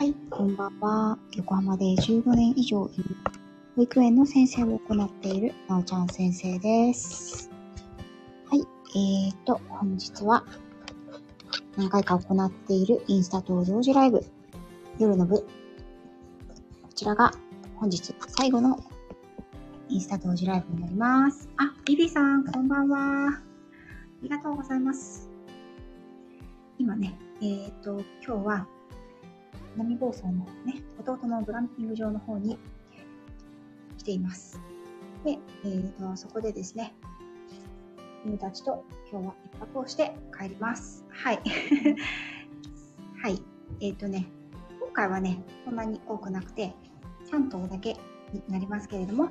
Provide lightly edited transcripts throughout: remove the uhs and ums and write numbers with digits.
はい、こんばんは。横浜で15年以上保育園の先生を行っているなおちゃん先生です。はい、本日は何回か行っているインスタと同時ライブ夜の部、こちらが本日最後のインスタ同時ライブになります。あ、ビビさんこんばんは。ありがとうございます。今ね、今日は南房総のね、弟のグランピング場の方に来ています。で、そこでですね、犬たちと今日は一泊をして帰ります。はい。はい。今回はね、そんなに多くなくて、3頭だけになりますけれども、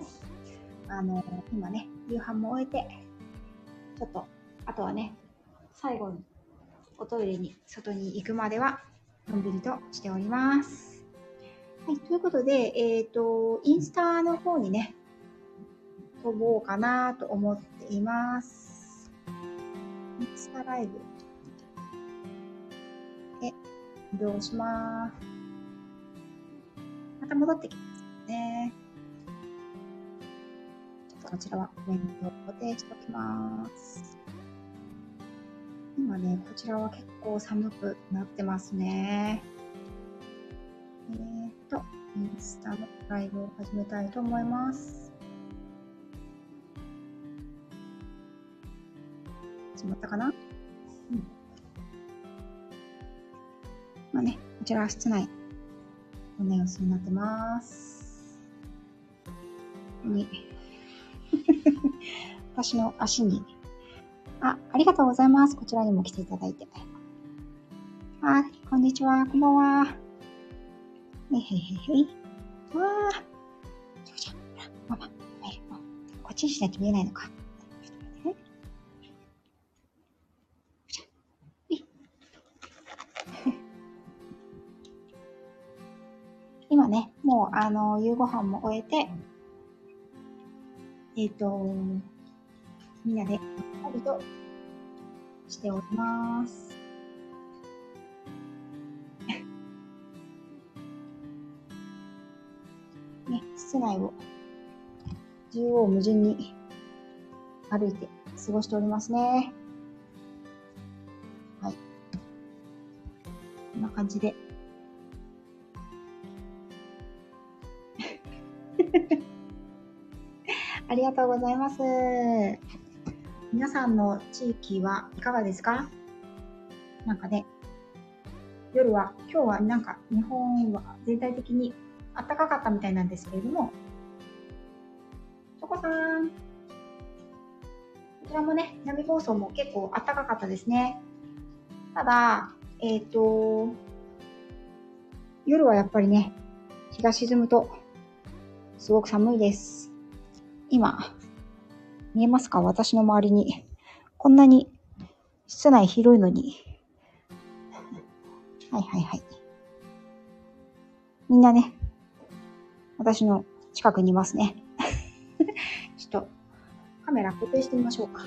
今ね、夕飯も終えて、ちょっと、あとはね、最後におトイレに外に行くまでは、のんびりとしております。はい、ということで、インスタの方にね、飛ぼうかなと思っています。インスタライブ。移動します。また戻ってきますね。ちょっとこちらはコメントを固定しておきます。今ね、こちらは結構寒くなってますね。インスタのライブを始めたいと思います。始まったかな？うん。まあね、こちらは室内、こんな様子になってます。ここに、私の足に、ありがとうございます。こちらにも来ていただいて。こんにちは。こんばんは。うわー。ちょこちゃん、ほら、ママ、はい、こっちにしなきゃ見えないのか。ちょっと待ってね。ちょこちゃん、今ね、もう、夕ご飯も終えて、みんなで、旅としております。ね、室内を縦横無尽に歩いて過ごしておりますね。はい。こんな感じで。ありがとうございます。皆さんの地域はいかがですか？なんかね、夜は、今日はなんか日本は全体的に暖かかったみたいなんですけれども、チョコさん、こちらもね、南房総も結構暖かかったですね。ただ、夜はやっぱりね、日が沈むとすごく寒いです。今、見えますか？私の周りに。こんなに室内広いのに。はいはいはい。みんなね、私の近くにいますね。ちょっとカメラ固定してみましょうか。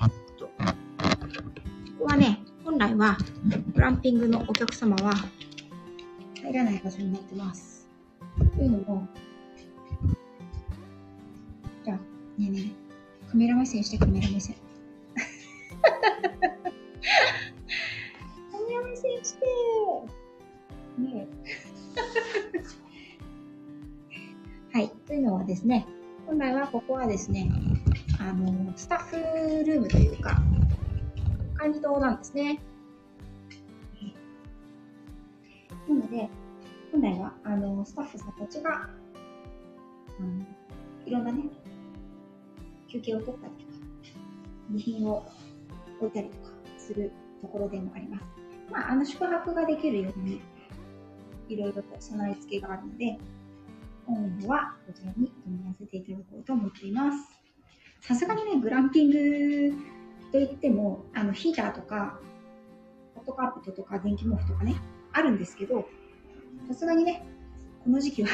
ここはね、本来はグランピングのお客様は入らない場所になってます。というのも、ねえ、カメラ目線して、カメラ目線。カメラ目線して。ねえ。はい。というのはですね、本来はここはですね、スタッフルームというか、管理棟なんですね。なので、本来は、スタッフさんたちが、いろんなね、休憩を取ったりとか、備品を置いたりとかするところでもあります。まあ、宿泊ができるように、いろいろと備え付けがあるので、今度はこちらに泊まらせていただこうと思っています。さすがにね、グランピングといっても、ヒーターとか、ホットカーペットとか、電気毛布とかね、あるんですけど、さすがにね、この時期は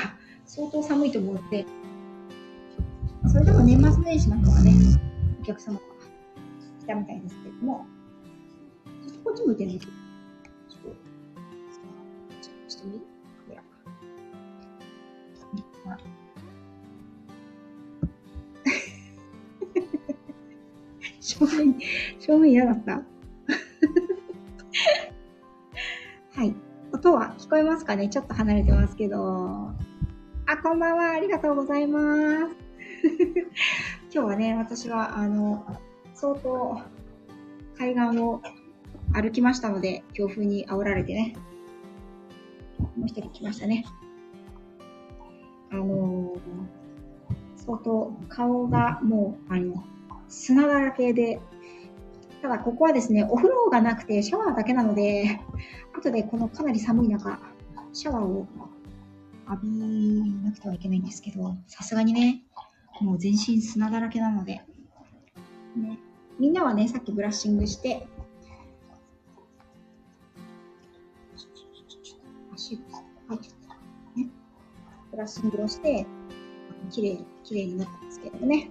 相当寒いと思うので、それでも年末年始なんかはね、お客様が来たみたいですけれども、ちょっとこっち向いてるんですよ。正面嫌だったはい。音は聞こえますかね？ちょっと離れてますけど。あ、こんばんは。ありがとうございます。今日はね、私は、相当、海岸を歩きましたので、強風に煽られてね。もう一人来ましたね。相当、顔がもう、砂だらけで、ただここはですね、お風呂がなくてシャワーだけなので、後でこのかなり寒い中、シャワーを浴びなくてはいけないんですけど、さすがにね、もう全身砂だらけなので、ね、みんなはね、さっきブラッシングして、足、はい、ね、ブラッシングをして、きれいになったんですけどね。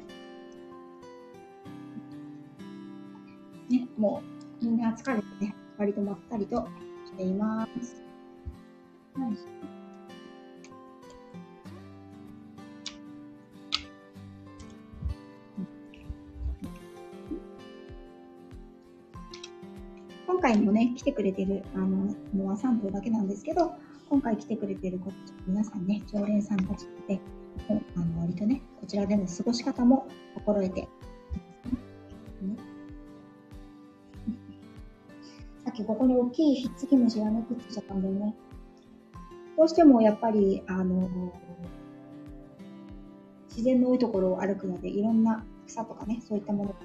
ね、もうみんな疲れてね、割とまったりとしています。今回もね、来てくれてるのは3頭だけなんですけど、今回来てくれてる皆さんね、常連さんたちで、割とね、こちらでの過ごし方も心得て、ここに大きいひっつき虫がね、くっついちゃったんだよね。どうしてもやっぱり、自然の多いところを歩くので、いろんな草とかね、そういったものが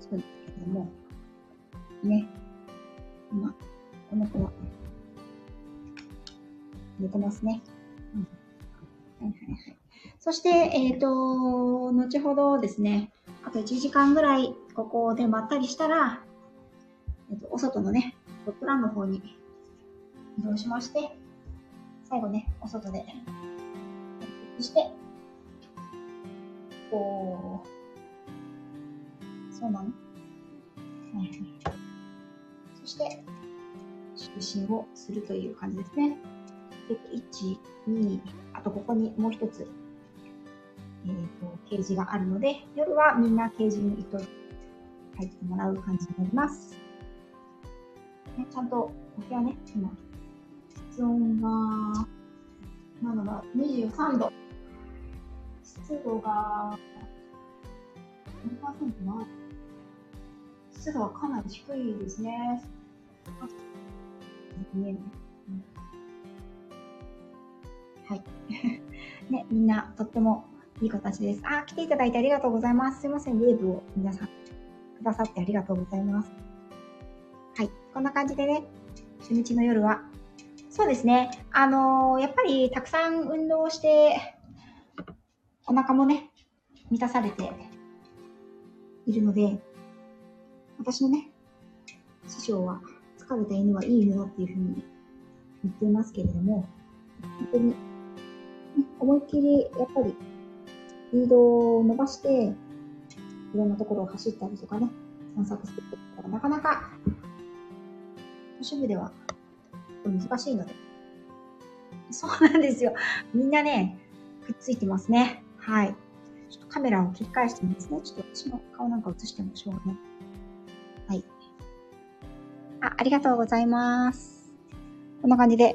つくんですけれども、ね、今、この子は、寝てますね。うん、はいはいはい。そして、後ほどですね、あと1時間ぐらい、ここでまったりしたら、お外のね、ドッグランの方に移動しまして、最後ね、お外で、そして、こう、そうなの、はい、そして、就寝をするという感じですね。で、1、2、あとここにもう一つ、ケージがあるので、夜はみんなケージに入ってもらう感じになります。ね、ちゃんと、こちらね、今、室温が、なんだ、23度。湿度が、4% ない。湿度はかなり低いですね。見えない。はい。ね、みんな、とってもいい形です。あ、来ていただいてありがとうございます。すいません、ウェーブを皆さん、くださってありがとうございます。はい。こんな感じでね、初日の夜は。そうですね。やっぱりたくさん運動して、お腹もね、満たされているので、私のね、師匠は、疲れた犬はいい犬だっていうふうに言っていますけれども、本当に、ね、思いっきり、やっぱり、リードを伸ばして、いろんなところを走ったりとかね、散策していくとか、なかなか、都市部では難しいので。そうなんですよ。みんなね、くっついてますね。はい。ちょっとカメラを切り返してみますね。ちょっと私の顔なんか映してもしょうがない。はい。あ、ありがとうございます。こんな感じで、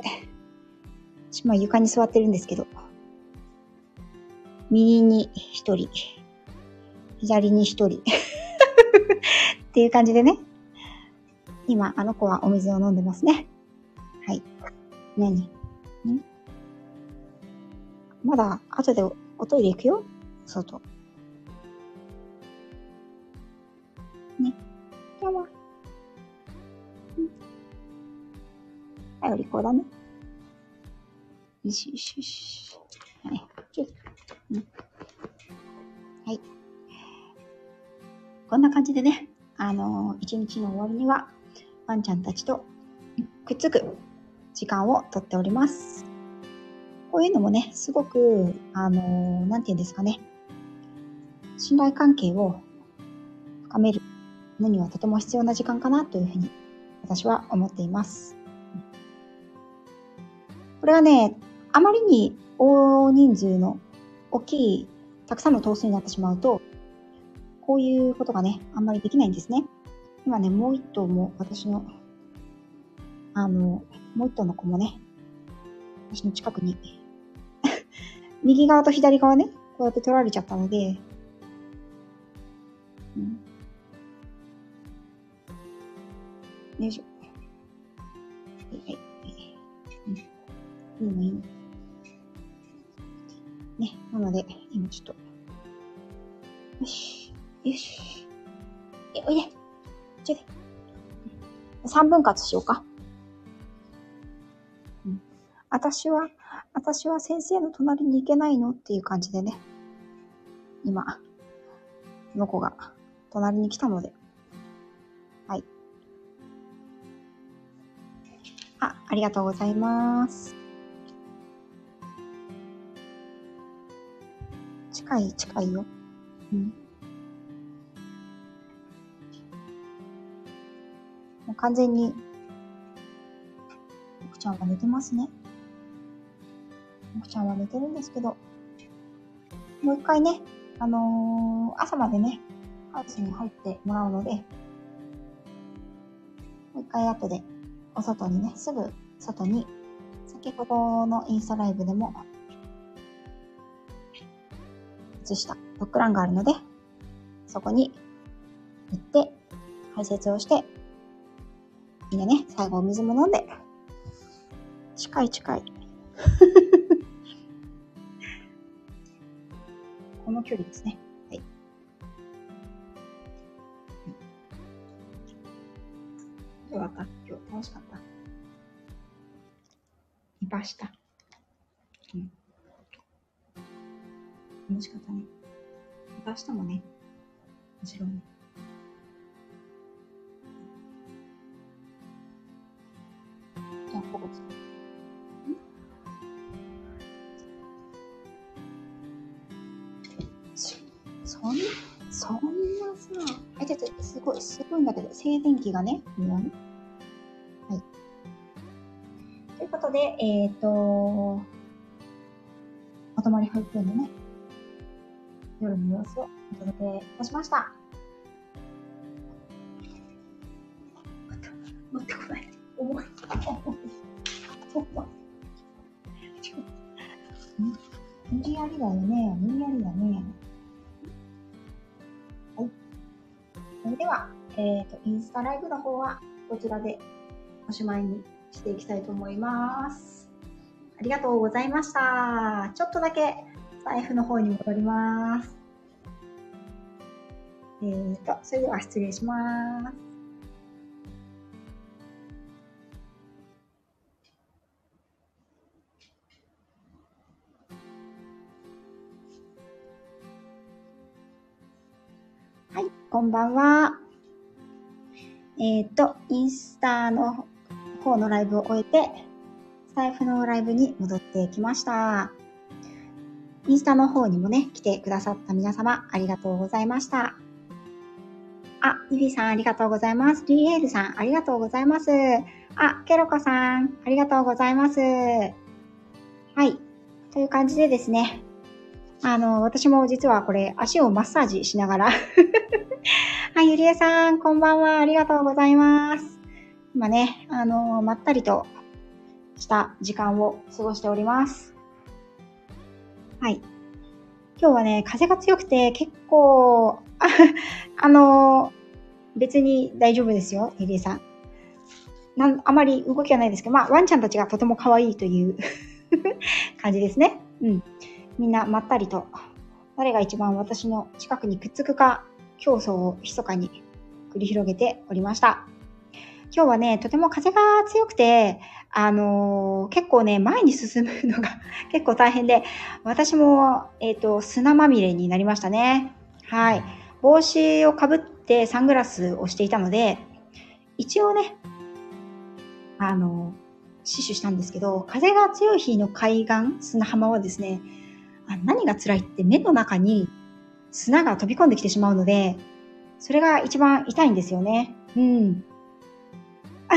私も床に座ってるんですけど、右に一人、左に一人、っていう感じでね、今、あの子はお水を飲んでますね。はい。何まだ、後でおトイレ行くよ外。ね。今日は。はい、お利口だね。よしよしよし。はい。はい。こんな感じでね、一日の終わりには、ワンちゃんたちとくっつく時間をとっております。こういうのもね、すごく、なんていうんですかね、信頼関係を深めるのにはとても必要な時間かなというふうに私は思っています。これはね、あまりに大人数の大きい、たくさんの頭数になってしまうと、こういうことがね、あんまりできないんですね。今ね、もう一頭も私の、もう一頭の子もね、私の近くに、右側と左側ね、こうやって取られちゃったので、うん、よいしょ。はいはい。いいの。ね、なので、今ちょっと、よし、よし。おいで。ちょいで。3分割しようか。うん、私は先生の隣に行けないのっていう感じでね。今、この子が隣に来たので。はい。あ、ありがとうございます。近いよ。うん、もう完全にもくちゃんは寝てますね。もくちゃんは寝てるんですけど、もう一回ね、朝までねハウスに入ってもらうので、もう一回後でお外にね、すぐ外に、先ほどのインスタライブでも映したドッグランがあるので、そこに行って排泄をして、みんなね、最後お水も飲んで、近いこの距離ですね。はい、どうだった？今日楽しかった？いました？うん、楽しかったね。明日もね、もちろんね。じゃあ、ここつけて。そんなさ、すごいんだけど、静電気がね、見ようね。はい。ということで、まとまり保育園でね、夜の様子をお届けいたしました。またごめん。重い。無理やりだね。はい。それでは、インスタライブの方はこちらでおしまいにしていきたいと思います。ありがとうございました。ちょっとだけ財布の方に戻ります。それでは失礼します。はい、こんばんは。インスタの方のライブを終えて、財布のライブに戻ってきました。インスタの方にもね、来てくださった皆様、ありがとうございました。あ、リリーさん、ありがとうございます。リエールさん、ありがとうございます。あ、ケロコさん、ありがとうございます。はい。という感じでですね、私も実はこれ、足をマッサージしながら。はい、ゆりえさん、こんばんは。ありがとうございます。今ね、まったりとした時間を過ごしております。はい。今日はね、風が強くて結構、別に大丈夫ですよ、エリエさん。あまり動きはないですけど、まあ、ワンちゃんたちがとても可愛いという感じですね。うん。みんなまったりと、誰が一番私の近くにくっつくか競争を密かに繰り広げておりました。今日はね、とても風が強くて、結構ね、前に進むのが結構大変で、私も、砂まみれになりましたね。はい。帽子をかぶってサングラスをしていたので、一応ね、死守したんですけど、風が強い日の海岸、砂浜はですね、何が辛いって目の中に砂が飛び込んできてしまうので、それが一番痛いんですよね。うん。あ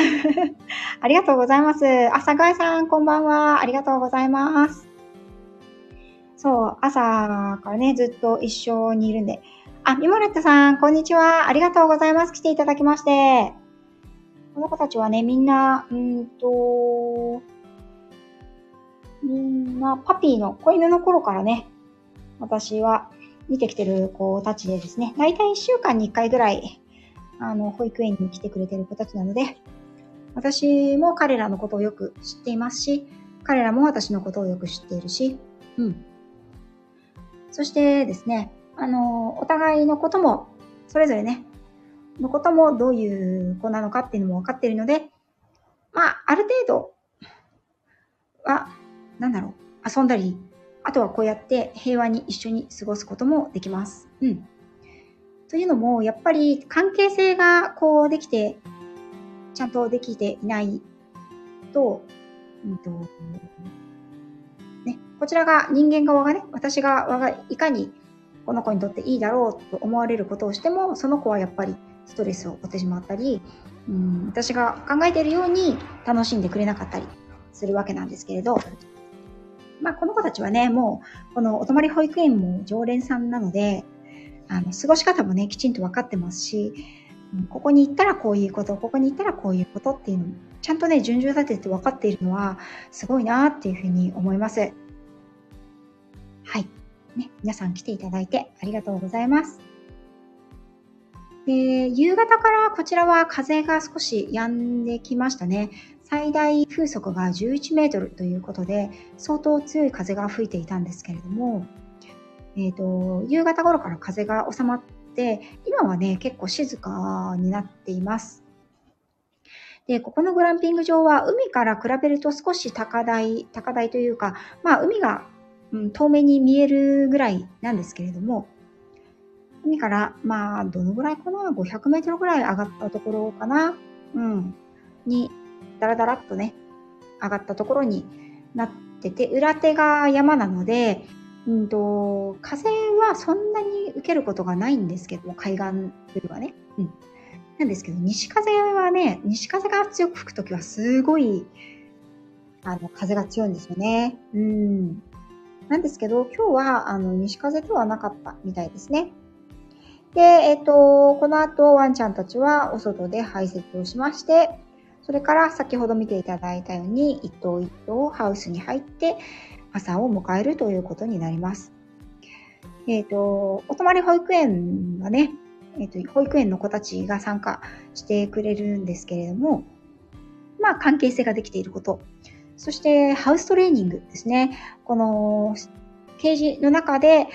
りがとうございます。朝がえさん、こんばんは。ありがとうございます。そう、朝からね、ずっと一緒にいるんで、あ、ミモレットさん、こんにちは。ありがとうございます。来ていただきまして。この子たちはね、みんな、みんな、パピーの子犬の頃からね、私は見てきてる子たちでですね、だいたい1週間に1回ぐらい、保育園に来てくれてる子たちなので、私も彼らのことをよく知っていますし、彼らも私のことをよく知っているし、うん。そしてですね、お互いのことも、それぞれね、のこともどういう子なのかっていうのも分かっているので、まあ、ある程度は、遊んだり、あとはこうやって平和に一緒に過ごすこともできます。うん。というのも、やっぱり関係性がこうできて、ちゃんとできていないと、ね、こちらが人間側がね、私がいかにこの子にとっていいだろうと思われることをしても、その子はやっぱりストレスを負ってしまったり、私が考えているように楽しんでくれなかったりするわけなんですけれど、まあこの子たちはね、もうこのお泊まり保育園も常連さんなので、過ごし方もね、きちんと分かってますし、ここに行ったらこういうこと、ここに行ったらこういうことっていうのをちゃんとね、順序立てて分かっているのはすごいなっていうふうに思います。はい。ね、皆さん来ていただいてありがとうございます。で、夕方からこちらは風が少し止んできましたね。最大風速が11メートルということで、相当強い風が吹いていたんですけれども、夕方頃から風が収まって、で、今はね、結構静かになっています。で、ここのグランピング場は海から比べると少し高台というか、まあ海が、遠目に見えるぐらいなんですけれども、海から、まあどのぐらいかな、500メートルぐらい上がったところかな、に、だらだらっとね、上がったところになってて、裏手が山なので、風はそんなに受けることがないんですけども、海岸というかね、なんですけど、西風が強く吹くときはすごい風が強いんですよね。なんですけど、今日は西風ではなかったみたいですね。で、この後ワンちゃんたちはお外で排泄をしまして、それから先ほど見ていただいたように一頭一頭ハウスに入って朝を迎えるということになります。お泊まり保育園はね、保育園の子たちが参加してくれるんですけれども、まあ関係性ができていること、そしてハウストレーニングですね。このケージの中で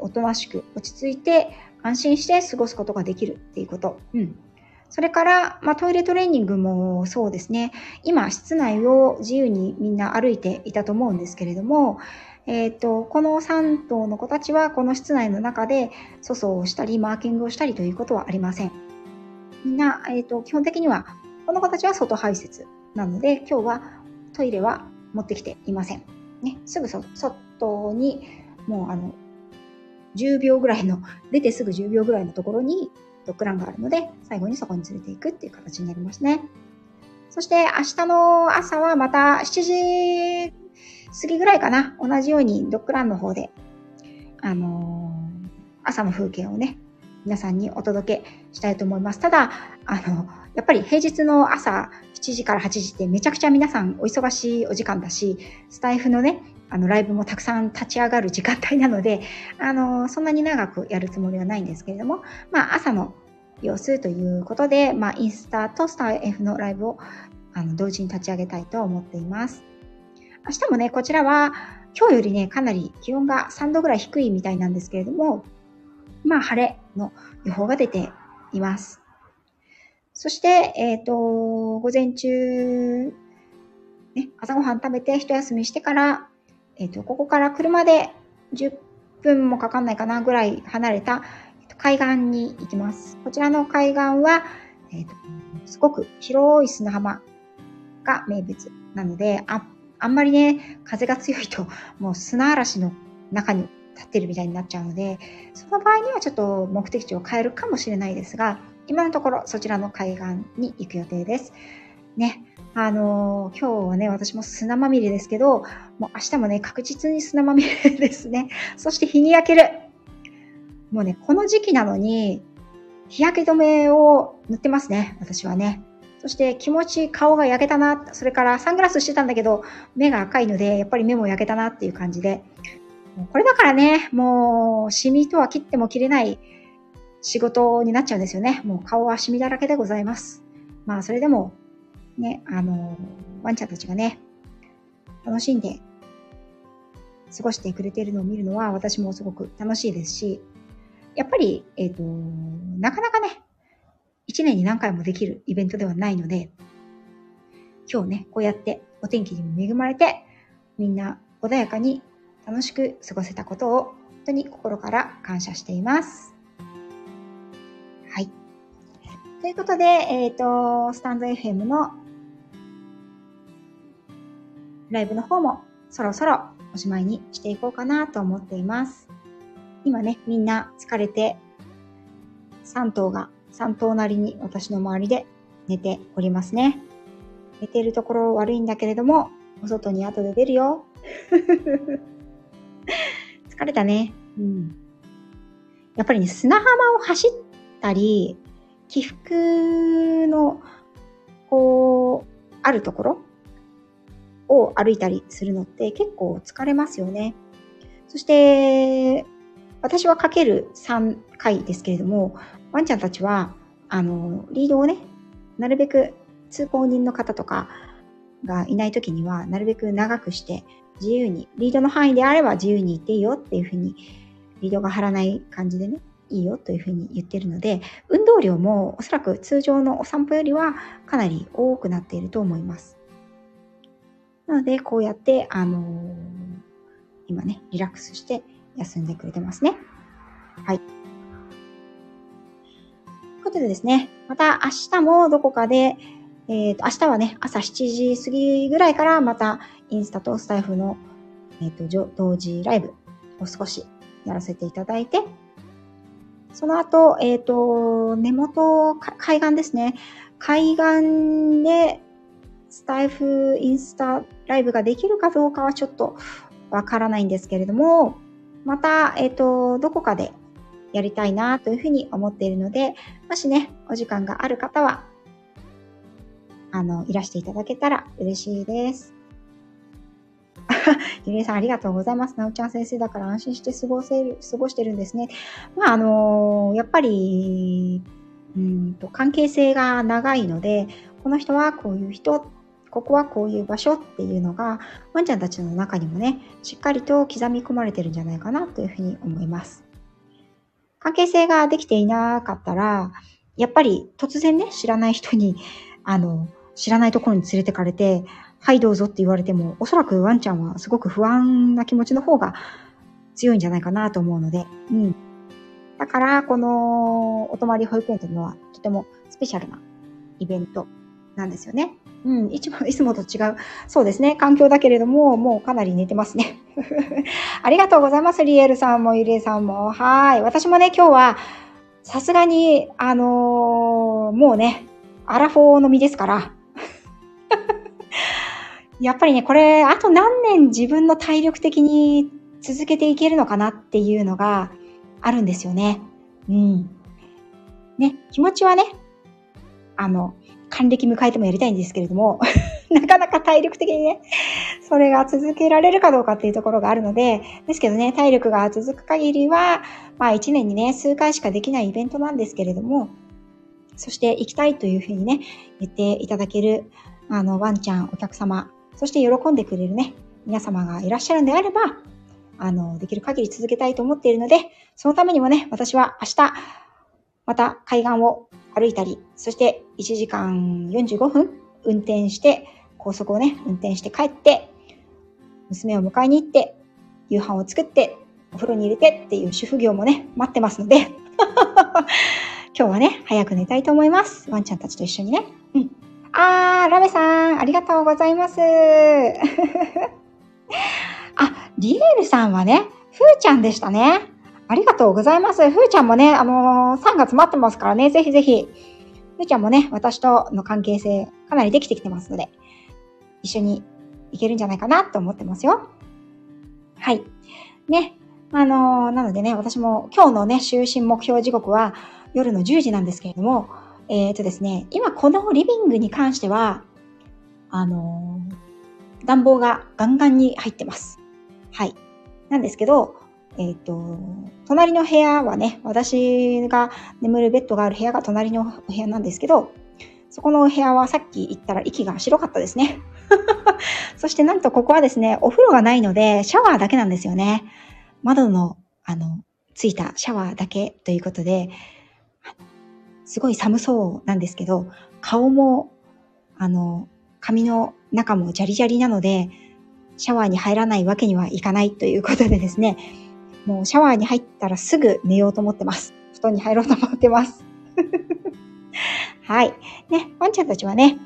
おとなしく落ち着いて安心して過ごすことができるっていうこと。それから、まあ、トイレトレーニングもそうですね。今、室内を自由にみんな歩いていたと思うんですけれども、この3頭の子たちは、この室内の中で粗相をしたり、マーキングをしたりということはありません。みんな、基本的には、この子たちは外排泄なので、今日はトイレは持ってきていません。ね、すぐ外に、もう出てすぐ10秒ぐらいのところに、ドッグランがあるので、最後にそこに連れていくっていう形になりますね。そして明日の朝はまた7時過ぎぐらいかな。同じようにドッグランの方で、朝の風景をね、皆さんにお届けしたいと思います。ただ、やっぱり平日の朝7時から8時ってめちゃくちゃ皆さんお忙しいお時間だし、スタイフのね、ライブもたくさん立ち上がる時間帯なので、そんなに長くやるつもりはないんですけれども、まあ、朝の様子ということで、まあ、インスタとスタイフのライブを、同時に立ち上げたいと思っています。明日もね、こちらは、今日よりね、かなり気温が3度ぐらい低いみたいなんですけれども、まあ、晴れの予報が出ています。そして、午前中、ね、朝ごはん食べて一休みしてから、ここから車で10分もかかんないかなぐらい離れた、海岸に行きます。こちらの海岸は、すごく広い砂浜が名物なので、あんまりね、風が強いともう砂嵐の中に立ってるみたいになっちゃうので、その場合にはちょっと目的地を変えるかもしれないですが、今のところそちらの海岸に行く予定です。ね。今日はね、私も砂まみれですけど、もう明日もね、確実に砂まみれですね。そして日に焼ける。もうね、この時期なのに日焼け止めを塗ってますね、私はね。そして気持ち顔が焼けたな、それからサングラスしてたんだけど目が赤いのでやっぱり目も焼けたなっていう感じで、これだからね、もうシミとは切っても切れない仕事になっちゃうんですよね。もう顔はシミだらけでございます。まあそれでもね、ワンちゃんたちがね楽しんで過ごしてくれているのを見るのは私もすごく楽しいですし、やっぱり、なかなかね、1年に何回もできるイベントではないので、今日ね、こうやってお天気にも恵まれて、みんな穏やかに楽しく過ごせたことを、本当に心から感謝しています。はい。ということで、スタンド FM のライブの方もそろそろおしまいにしていこうかなと思っています。今ね、みんな疲れて、3頭が3頭なりに私の周りで寝ておりますね。寝ているところ悪いんだけれども、お外に後で出るよ。疲れたね。うん。やっぱりね、砂浜を走ったり、起伏の、こう、あるところを歩いたりするのって結構疲れますよね。そして、私はかける3回ですけれども、ワンちゃんたちは、リードをね、なるべく通行人の方とかがいないときには、なるべく長くして、自由に、リードの範囲であれば自由に行っていいよっていうふうに、リードが張らない感じでね、いいよというふうに言ってるので、運動量もおそらく通常のお散歩よりはかなり多くなっていると思います。なので、こうやって、今ね、リラックスして、休んでくれてますね。はい。ということでですね、また明日もどこかで、明日はね、朝7時過ぎぐらいからまたインスタとスタイフの、同時ライブを少しやらせていただいて、その後、根元、海岸ですね。海岸でスタイフ、インスタライブができるかどうかはちょっとわからないんですけれども、また、どこかでやりたいなというふうに思っているので、もしね、お時間がある方は、いらしていただけたら嬉しいです。ゆりえさん、ありがとうございます。なおちゃん先生だから安心して過ごしてるんですね。まあ、やっぱり、関係性が長いので、この人はこういう人、ここはこういう場所っていうのがワンちゃんたちの中にもね、しっかりと刻み込まれてるんじゃないかなというふうに思います。関係性ができていなかったらやっぱり突然ね、知らない人に知らないところに連れてかれて、はいどうぞって言われても、おそらくワンちゃんはすごく不安な気持ちの方が強いんじゃないかなと思うので、だからこのお泊まり保育園というのはとてもスペシャルなイベントなんですよね。いつもと違う。そうですね。環境だけれども、もうかなり寝てますね。ありがとうございます。リエルさんもゆりえさんも。はい。私もね、今日は、さすがに、もうね、アラフォーの身ですから。やっぱりね、これ、あと何年自分の体力的に続けていけるのかなっていうのがあるんですよね。ね、気持ちはね、還暦迎えてもやりたいんですけれども、なかなか体力的にね、それが続けられるかどうかっていうところがあるので、ですけどね、体力が続く限りは、まあ一年にね、数回しかできないイベントなんですけれども、そして行きたいというふうにね、言っていただける、ワンちゃんお客様、そして喜んでくれるね、皆様がいらっしゃるんであれば、できる限り続けたいと思っているので、そのためにもね、私は明日、また海岸を歩いたり、そして1時間45分運転して、高速をね、運転して帰って、娘を迎えに行って、夕飯を作って、お風呂に入れてっていう主婦業もね、待ってますので、今日はね、早く寝たいと思います。ワンちゃんたちと一緒にね。ラメさん、ありがとうございます。リエルさんはね、ふーちゃんでしたね。ありがとうございます。ふーちゃんもね、3月待ってますからね、ぜひぜひ。ふーちゃんもね、私との関係性、かなりできてきてますので、一緒に行けるんじゃないかなと思ってますよ。はい。ね。なのでね、私も今日のね、就寝目標時刻は夜の10時なんですけれども、ですね、今このリビングに関しては、暖房がガンガンに入ってます。はい。なんですけど、隣の部屋はね、私が眠るベッドがある部屋が隣の部屋なんですけど、そこの部屋はさっき言ったら息が白かったですね。そしてなんとここはですね、お風呂がないのでシャワーだけなんですよね。窓の、ついたシャワーだけということで、すごい寒そうなんですけど、顔も、髪の中もジャリジャリなので、シャワーに入らないわけにはいかないということでですね、もうシャワーに入ったらすぐ寝ようと思ってます。布団に入ろうと思ってます。はい。ね、ワンちゃんたちはね、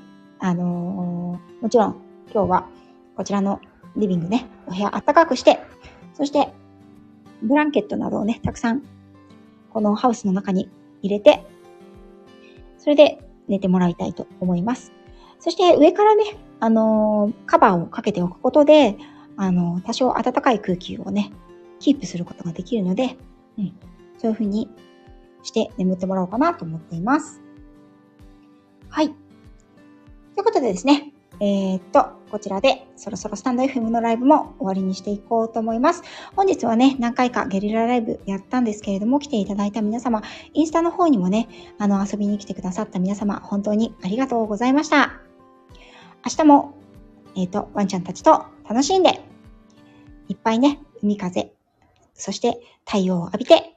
もちろん今日はこちらのリビングね、お部屋あったかくして、そしてブランケットなどをね、たくさんこのハウスの中に入れて、それで寝てもらいたいと思います。そして上からね、カバーをかけておくことで、多少暖かい空気をね、キープすることができるので、うん、そういう風にして眠ってもらおうかなと思っています。はい。ということでですね、こちらでそろそろスタンド FM のライブも終わりにしていこうと思います。本日はね、何回かゲリラライブやったんですけれども、来ていただいた皆様、インスタの方にもね、遊びに来てくださった皆様、本当にありがとうございました。明日も、ワンちゃんたちと楽しんで、いっぱいね、海風、そして太陽を浴びて、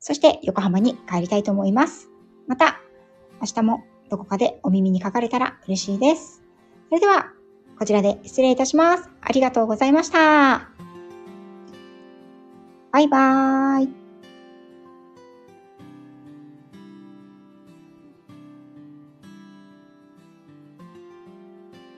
そして横浜に帰りたいと思います。また、明日もどこかでお耳にかかれたら嬉しいです。それでは、こちらで失礼いたします。ありがとうございました。バイバーイ。